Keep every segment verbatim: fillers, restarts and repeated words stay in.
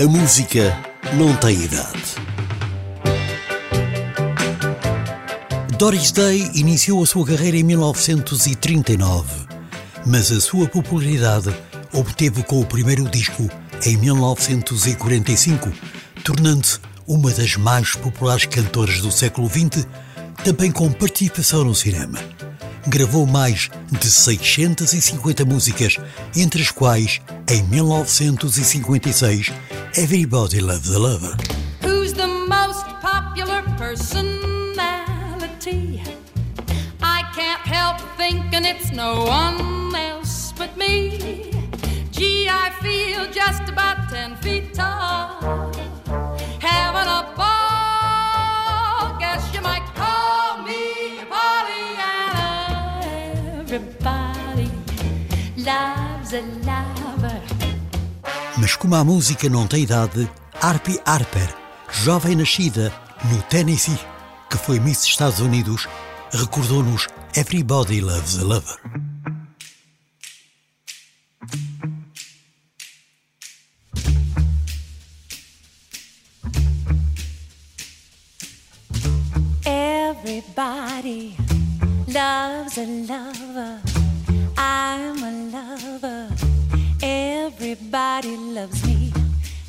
A música não tem idade. Doris Day iniciou a sua carreira em mil novecentos e trinta e nove, mas a sua popularidade obteve com o primeiro disco em mil novecentos e quarenta e cinco, tornando-se uma das mais populares cantoras do século vinte, também com participação no cinema. Gravou mais de seiscentas e cinquenta músicas, entre as quais, em mil novecentos e cinquenta e seis, Everybody Loves a Lover. Who's the most popular personality? I can't help thinking it's no one else but me. Gee, I feel just about ten feet tall. Having a ball, guess you might call me Pollyanna. Everybody loves a lover. Mas como a música não tem idade, Arpy Harper, jovem nascida no Tennessee, que foi Miss Estados Unidos, recordou-nos Everybody Loves a Lover. Everybody loves a lover. I'm a lover. Everybody loves me.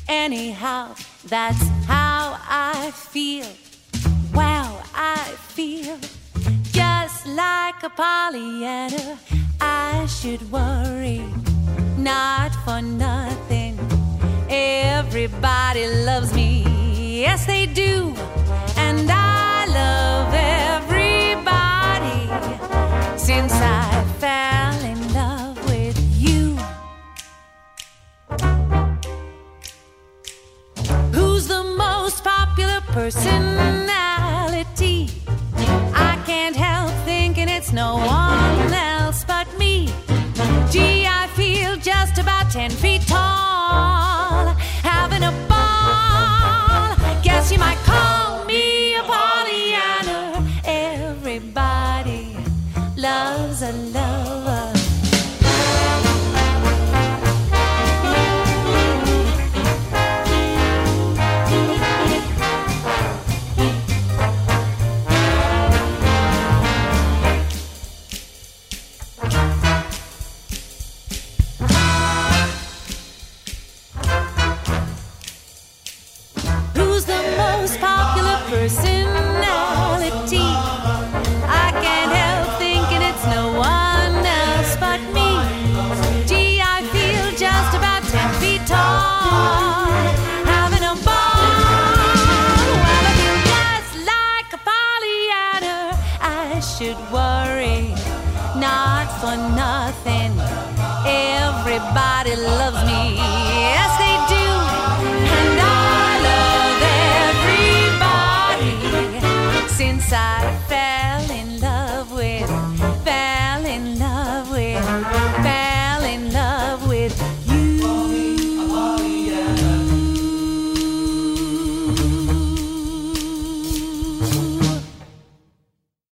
Anyhow, that's how I feel. Wow, I feel just like a Pollyanna. I should worry, not for nothing. Everybody loves me. Yes, they do. And I love everybody since I fell in love. Personality, I can't help thinking it's no one else but me. Gee, I feel just about ten feet tall, having a ball. Guess you might call me a Pollyanna. Everybody loves a lover. Personality, I can't help thinking it's no one else but me. Gee, I feel just about ten feet tall, having a ball. Well, I feel just like a Pollyanna. I should worry, not for nothing. Everybody loves me. Yes, they do. And I since I fell in love with, fell in love with, fell in love with.